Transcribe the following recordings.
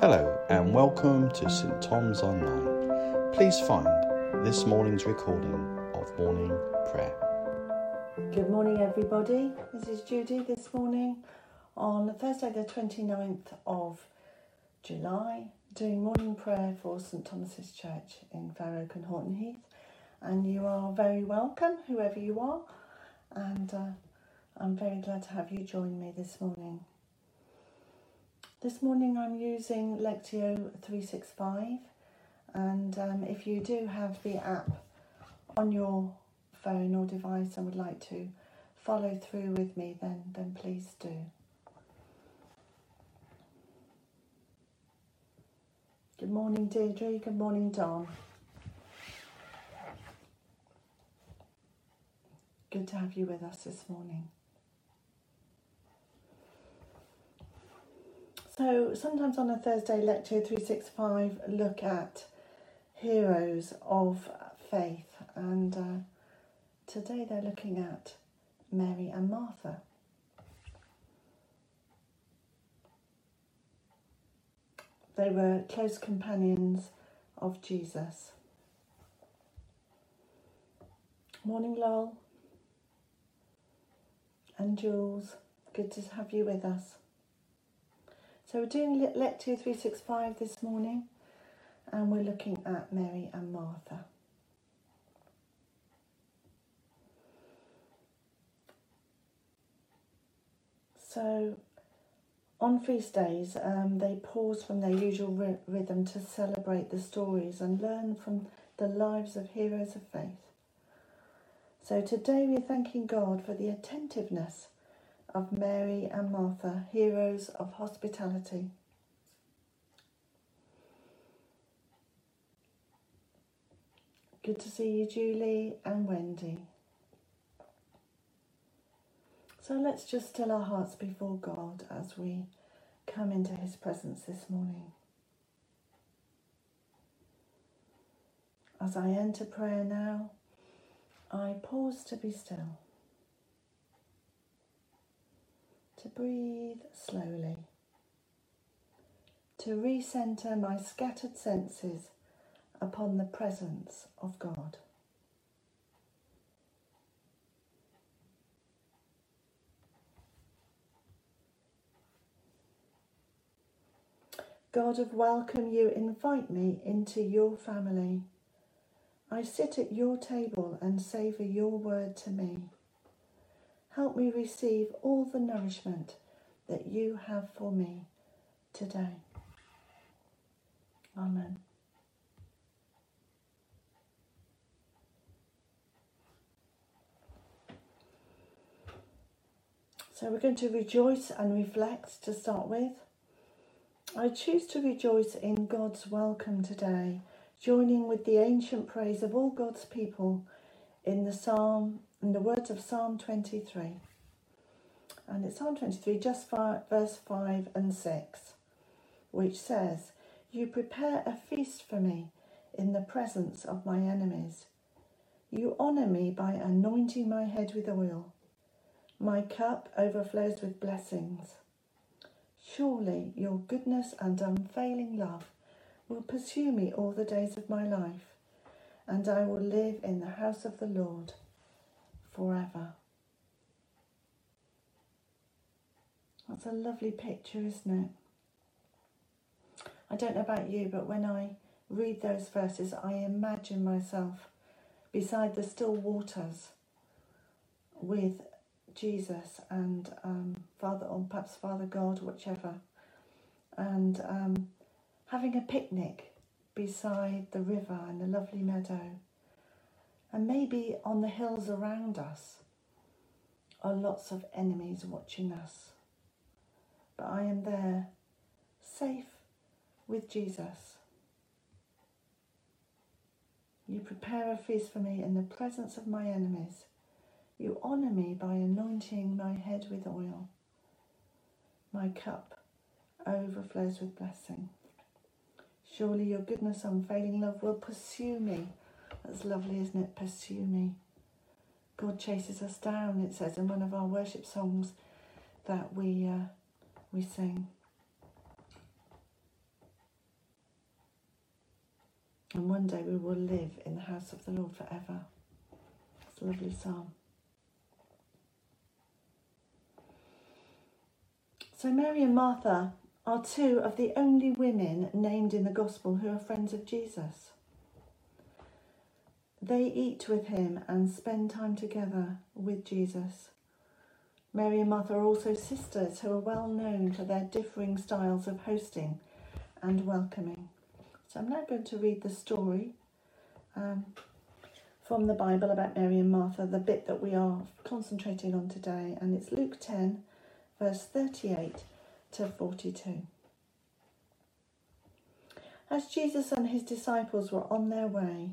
Hello and welcome to St Thomas Online. Please find this morning's recording of morning prayer. Good morning everybody, this is Judy this morning on Thursday the 29th of July doing morning prayer for St Thomas's Church in Fair Oak and Horton Heath, and you are very welcome whoever you are, and I'm very glad to have you join me this morning. This morning I'm using Lectio 365, and if you do have the app on your phone or device and would like to follow through with me, then please do. Good morning Deirdre, good morning Don. Good to have you with us this morning. So sometimes on a Thursday, Lectio 365, look at heroes of faith, and today they're looking at Mary and Martha. They were close companions of Jesus. Morning Lowell and Jules, good to have you with us. So we're doing Lectio 365 this morning, and we're looking at Mary and Martha. So on feast days, they pause from their usual rhythm to celebrate the stories and learn from the lives of heroes of faith. So today we're thanking God for the attentiveness of Mary and Martha, heroes of hospitality. Good to see you, Julie and Wendy. So let's just still our hearts before God as we come into his presence this morning. As I enter prayer now, I pause to be still, to breathe slowly, to recenter my scattered senses upon the presence of God. God of welcome, you invite me into your family. I sit at your table and savour your word to me. Help me receive all the nourishment that you have for me today. Amen. So we're going to rejoice and reflect to start with. I choose to rejoice in God's welcome today, joining with the ancient praise of all God's people in the psalm, in the words of Psalm 23, and it's Psalm 23, just verse 5 and 6, which says, "You prepare a feast for me in the presence of my enemies. You honour me by anointing my head with oil. My cup overflows with blessings. Surely your goodness and unfailing love will pursue me all the days of my life, and I will live in the house of the Lord forever." That's a lovely picture, isn't it? I don't know about you, but when I read those verses, I imagine myself beside the still waters with Jesus and Father, or perhaps Father God, whichever, and having a picnic beside the river and the lovely meadow. And maybe on the hills around us are lots of enemies watching us. But I am there, safe with Jesus. You prepare a feast for me in the presence of my enemies. You honour me by anointing my head with oil. My cup overflows with blessing. Surely your goodness and unfailing love will pursue me. That's lovely, isn't it? Pursue me. God chases us down, it says in one of our worship songs that we sing. And one day we will live in the house of the Lord forever. It's a lovely psalm. So Mary and Martha are two of the only women named in the Gospel who are friends of Jesus. They eat with him and spend time together with Jesus. Mary and Martha are also sisters who are well known for their differing styles of hosting and welcoming. So I'm now going to read the story from the Bible about Mary and Martha, the bit that we are concentrating on today, and it's Luke 10, verse 38 to 42. As Jesus and his disciples were on their way,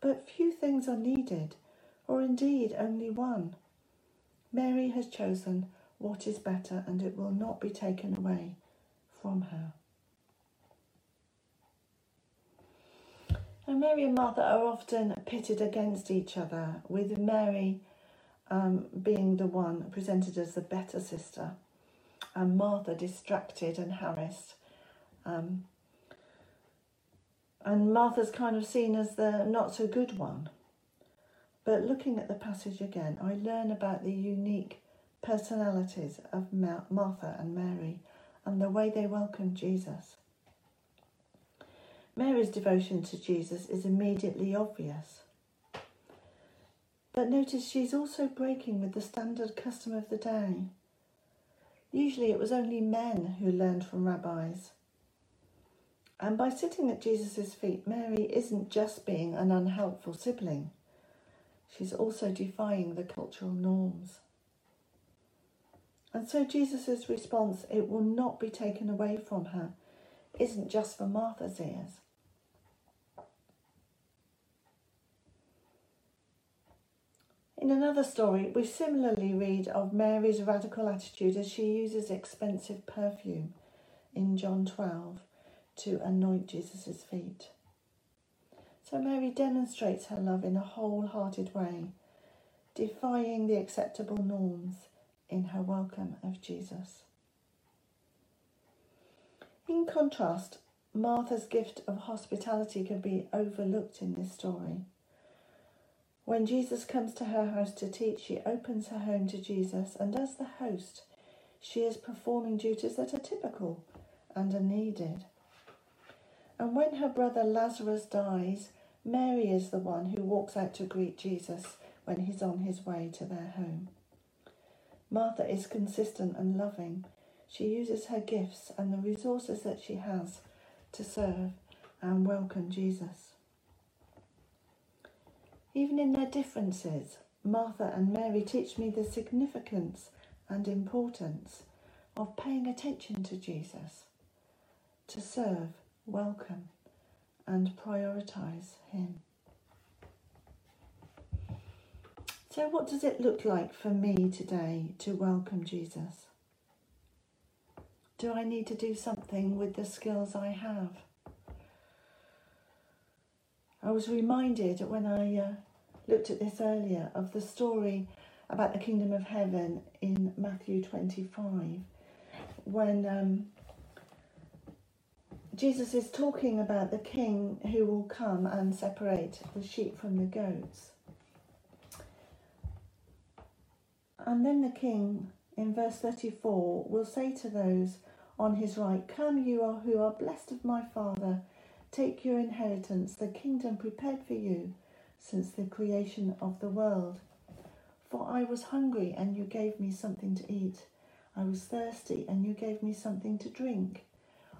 but few things are needed, or indeed only one. Mary has chosen what is better, and it will not be taken away from her." Now, Mary and Martha are often pitted against each other, with Mary being the one presented as the better sister, and Martha distracted and harassed. And Martha's kind of seen as the not so good one. But looking at the passage again, I learn about the unique personalities of Martha and Mary and the way they welcomed Jesus. Mary's devotion to Jesus is immediately obvious. But notice she's also breaking with the standard custom of the day. Usually it was only men who learned from rabbis. And by sitting at Jesus' feet, Mary isn't just being an unhelpful sibling. She's also defying the cultural norms. And so Jesus' response, "It will not be taken away from her," isn't just for Martha's ears. In another story, we similarly read of Mary's radical attitude as she uses expensive perfume in John 12. To anoint Jesus' feet. So Mary demonstrates her love in a wholehearted way, defying the acceptable norms in her welcome of Jesus. In contrast, Martha's gift of hospitality can be overlooked in this story. When Jesus comes to her house to teach, she opens her home to Jesus, and as the host, she is performing duties that are typical and are needed. And when her brother Lazarus dies, Mary is the one who walks out to greet Jesus when he's on his way to their home. Martha is consistent and loving. She uses her gifts and the resources that she has to serve and welcome Jesus. Even in their differences, Martha and Mary teach me the significance and importance of paying attention to Jesus, to serve, welcome and prioritise him. So what does it look like for me today to welcome Jesus? Do I need to do something with the skills I have? I was reminded when I looked at this earlier of the story about the kingdom of heaven in Matthew 25 when Jesus is talking about the king who will come and separate the sheep from the goats. And then the king, in verse 34, will say to those on his right, "Come, you are who are blessed of my Father, take your inheritance, the kingdom prepared for you since the creation of the world. For I was hungry, and you gave me something to eat. I was thirsty, and you gave me something to drink.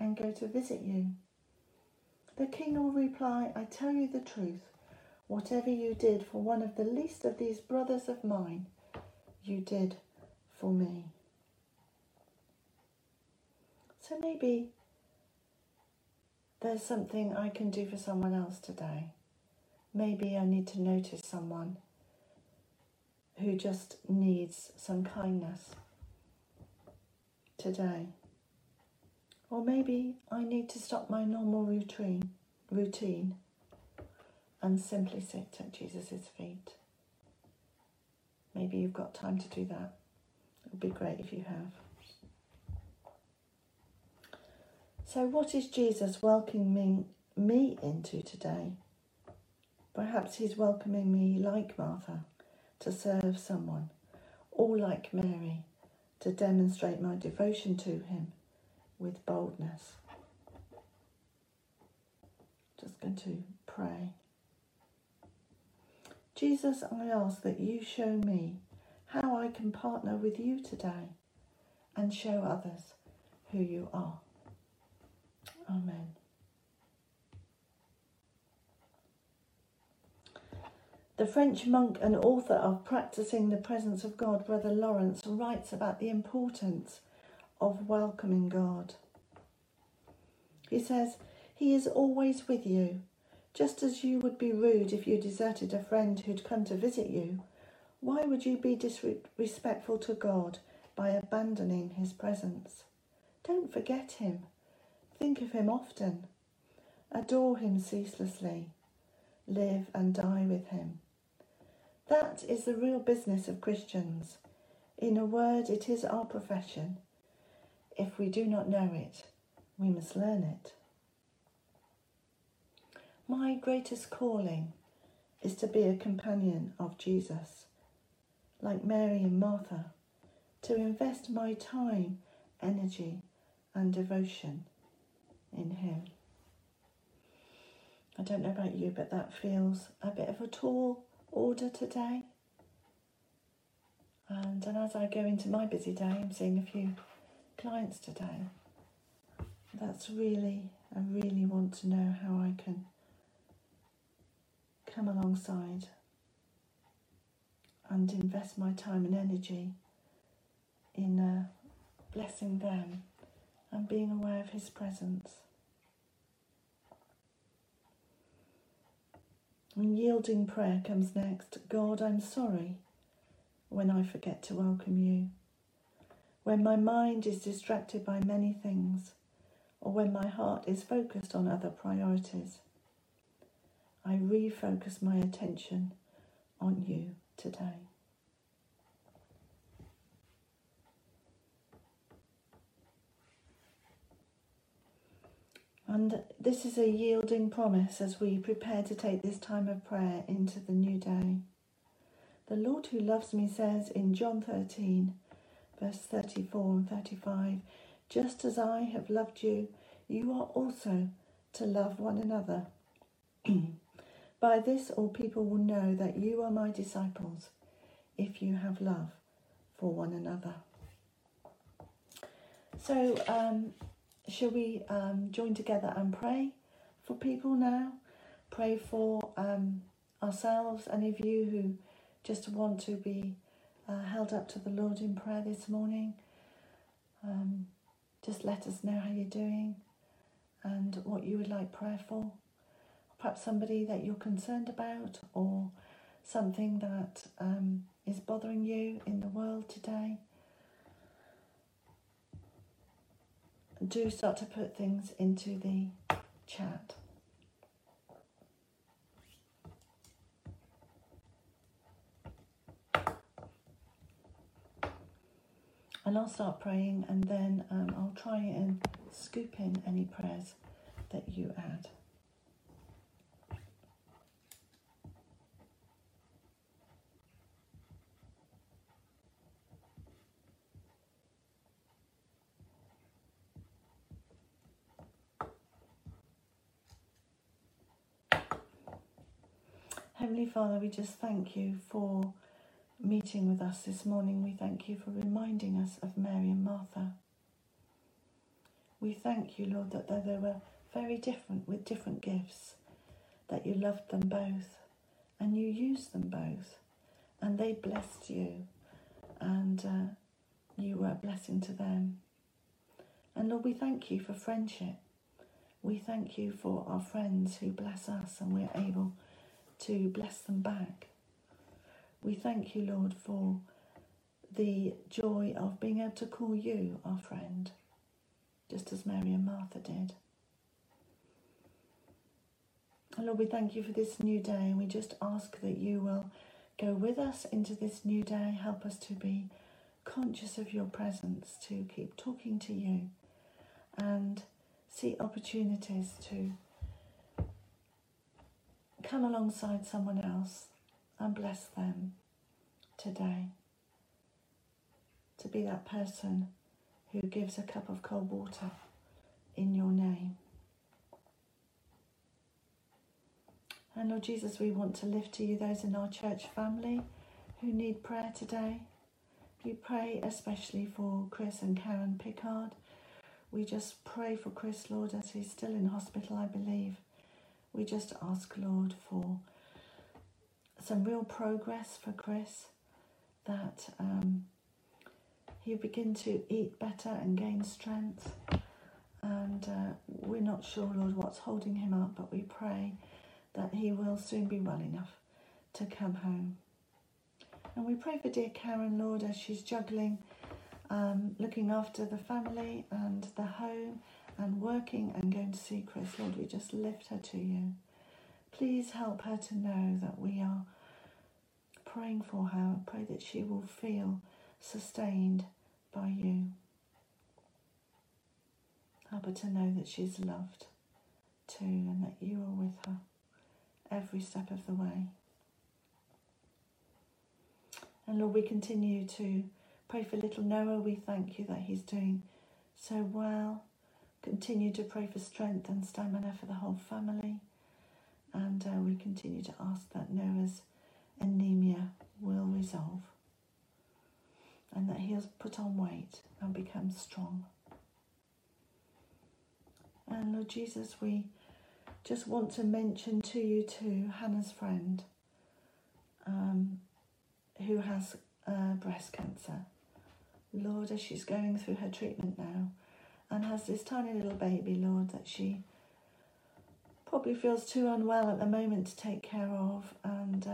and go to visit you? The king will reply, I tell you the truth, whatever you did for one of the least of these brothers of mine, you did for me. So maybe there's something I can do for someone else today. Maybe I need to notice someone who just needs some kindness today. Or maybe I need to stop my normal routine and simply sit at Jesus' feet. Maybe you've got time to do that. It would be great if you have. So what is Jesus welcoming me into today? Perhaps he's welcoming me, like Martha, to serve someone, or like Mary, to demonstrate my devotion to him with boldness. Just going to pray. Jesus, I ask that you show me how I can partner with you today and show others who you are. Amen. The French monk and author of Practicing the Presence of God, Brother Lawrence, writes about the importance of welcoming God. He says, He is always with you, just as you would be rude if you deserted a friend who'd come to visit you. Why would you be disrespectful to God by abandoning his presence? Don't forget him. Think of him often. Adore him ceaselessly. Live and die with him. That is the real business of Christians. In a word, it is our profession. If we do not know it, we must learn it. My greatest calling is to be a companion of Jesus, like Mary and Martha, to invest my time, energy, and devotion in him. I don't know about you, but that feels a bit of a tall order today. And as I go into my busy day, I'm seeing a few clients today. I really want to know how I can come alongside and invest my time and energy in blessing them and being aware of his presence. And yielding prayer comes next. God, I'm sorry when I forget to welcome you, when my mind is distracted by many things, or when my heart is focused on other priorities. I refocus my attention on you today. And this is a yielding promise as we prepare to take this time of prayer into the new day. The Lord who loves me says in John 13, verse 34 and 35, just as I have loved you, you are also to love one another. By this all people will know that you are my disciples, if you have love for one another. So, shall we join together and pray for people now? Pray for ourselves, any of you who just want to be held up to the Lord in prayer this morning. Just let us know how you're doing and what you would like prayer for. Perhaps somebody that you're concerned about, or something that is bothering you in the world today. Do start to put things into the chat. And I'll start praying, and then I'll try and scoop in any prayers that you add. Heavenly Father, we just thank you for meeting with us this morning. We thank you for reminding us of Mary and Martha. We thank you, Lord, that though they were very different with different gifts, that you loved them both and you used them both, and they blessed you, and you were a blessing to them. And Lord, we thank you for friendship. We thank you for our friends who bless us and we're able to bless them back. We thank you, Lord, for the joy of being able to call you our friend, just as Mary and Martha did. And Lord, we thank you for this new day, and we just ask that you will go with us into this new day. Help us to be conscious of your presence, to keep talking to you and see opportunities to come alongside someone else and bless them today. To be that person who gives a cup of cold water in your name. And Lord Jesus, we want to lift to you those in our church family who need prayer today. We pray especially for Chris and Karen Pickard. We just pray for Chris, Lord, as he's still in hospital, I believe. We just ask, Lord, for some real progress for Chris, that he'll begin to eat better and gain strength. And we're not sure, Lord, what's holding him up, but we pray that he will soon be well enough to come home. And we pray for dear Karen, Lord, as she's juggling, looking after the family and the home and working and going to see Chris. Lord, we just lift her to you. Please help her to know that we are praying for her. Pray that she will feel sustained by you. Help her to know that she's loved too, and that you are with her every step of the way. And Lord, we continue to pray for little Noah. We thank you that he's doing so well. Continue to pray for strength and stamina for the whole family. And we continue to ask that Noah's anemia will resolve, and that he'll put on weight and become strong. And Lord Jesus, we just want to mention to you too Hannah's friend who has breast cancer. Lord, as she's going through her treatment now and has this tiny little baby, Lord, that she probably feels too unwell at the moment to take care of. And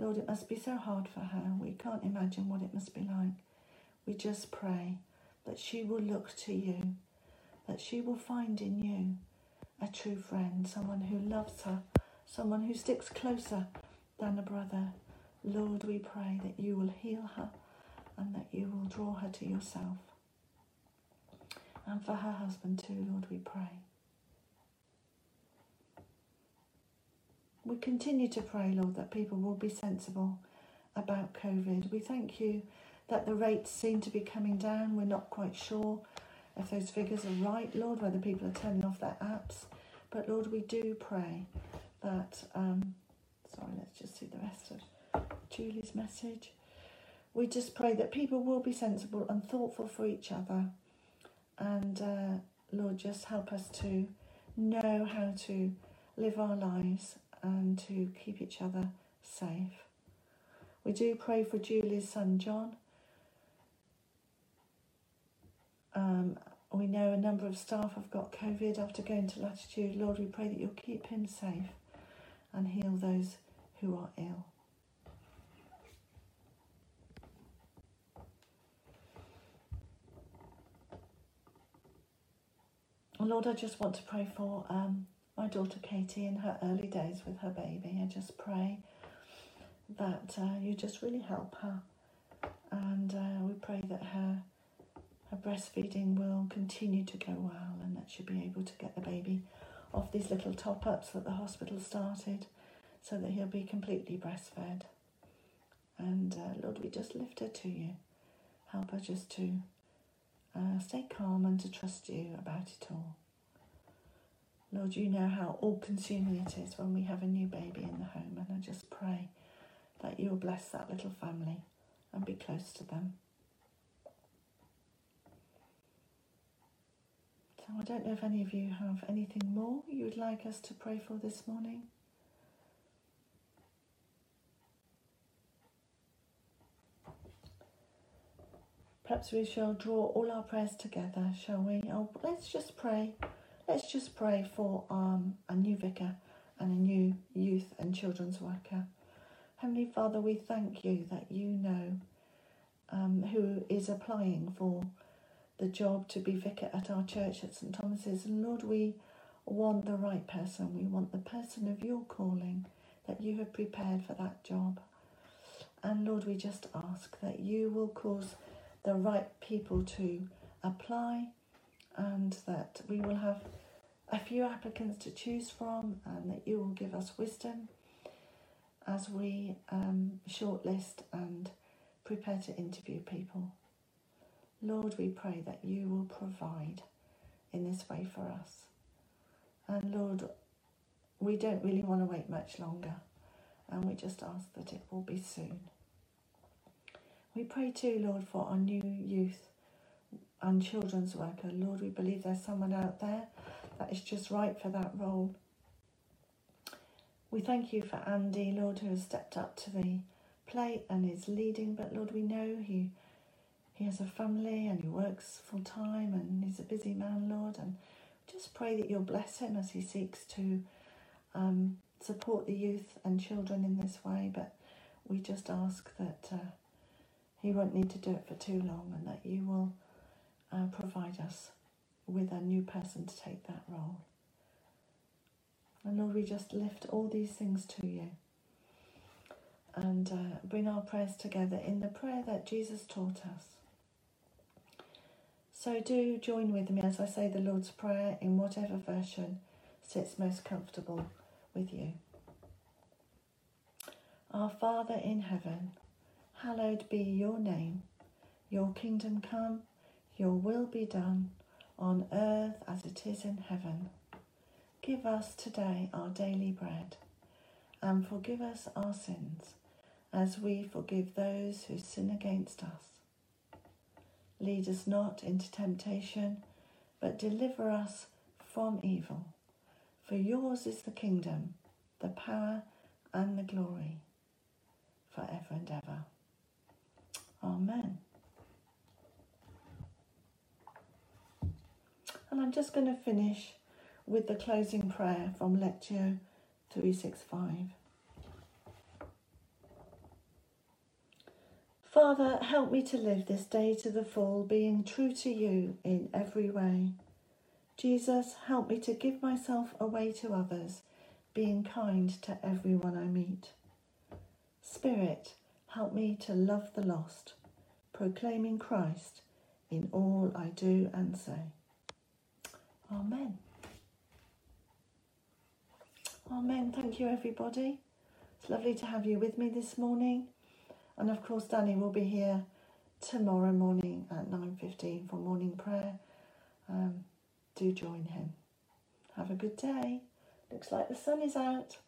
Lord, it must be so hard for her. We can't imagine what it must be like. We just pray that she will look to you, that she will find in you a true friend, someone who loves her, someone who sticks closer than a brother. Lord, we pray that you will heal her and that you will draw her to yourself. And for her husband too, Lord, we pray. We continue to pray, Lord, that people will be sensible about COVID. We thank you that the rates seem to be coming down. We're not quite sure if those figures are right, Lord, whether people are turning off their apps. But Lord, we do pray that, sorry, let's just see the rest of Julie's message. We just pray that people will be sensible and thoughtful for each other. And Lord, just help us to know how to live our lives and to keep each other safe. We do pray for Julie's son, John. We know a number of staff have got COVID after going to Latitude. Lord, we pray that you'll keep him safe and heal those who are ill. And Lord, I just want to pray for my daughter Katie in her early days with her baby. I just pray that you just really help her. And we pray that her breastfeeding will continue to go well, and that she'll be able to get the baby off these little top-ups that the hospital started, so that he'll be completely breastfed. And Lord, we just lift her to you. Help her just to stay calm and to trust you about it all. Lord, you know how all-consuming it is when we have a new baby in the home, and I just pray that you'll bless that little family and be close to them. So I don't know if any of you have anything more you would like us to pray for this morning. Perhaps we shall draw all our prayers together, shall we? Oh, let's just pray. Let's just pray for a new vicar and a new youth and children's worker. Heavenly Father, we thank you that you know who is applying for the job to be vicar at our church at St Thomas's. And Lord, we want the right person. We want the person of your calling that you have prepared for that job. And Lord, we just ask that you will cause the right people to apply, and that we will have a few applicants to choose from, and that you will give us wisdom as we shortlist and prepare to interview people. Lord, we pray that you will provide in this way for us. And Lord, we don't really want to wait much longer, and we just ask that it will be soon. We pray too, Lord, for our new youth and children's worker. Lord, we believe there's someone out there that is just right for that role. We thank you for Andy, Lord, who has stepped up to the plate and is leading. But Lord, we know he has a family and he works full time and he's a busy man, Lord. And just pray that you'll bless him as he seeks to support the youth and children in this way. But we just ask that he won't need to do it for too long, and that you will provide us with a new person to take that role. And Lord, we just lift all these things to you and bring our prayers together in the prayer that Jesus taught us. So do join with me as I say the Lord's Prayer in whatever version sits most comfortable with you. Our Father in heaven, hallowed be your name. Your kingdom come, your will be done, on earth as it is in heaven. Give us today our daily bread, and forgive us our sins, as we forgive those who sin against us. Lead us not into temptation, but deliver us from evil. For yours is the kingdom, the power, and the glory, forever and ever. Amen. And I'm just going to finish with the closing prayer from Lectio 365. Father, help me to live this day to the full, being true to you in every way. Jesus, help me to give myself away to others, being kind to everyone I meet. Spirit, help me to love the lost, proclaiming Christ in all I do and say. Amen. Amen. Thank you, everybody. It's lovely to have you with me this morning. And of course, Danny will be here tomorrow morning at 9:15 for morning prayer. Do join him. Have a good day. Looks like the sun is out,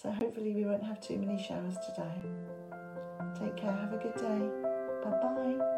so hopefully we won't have too many showers today. Take care, have a good day. Bye-bye.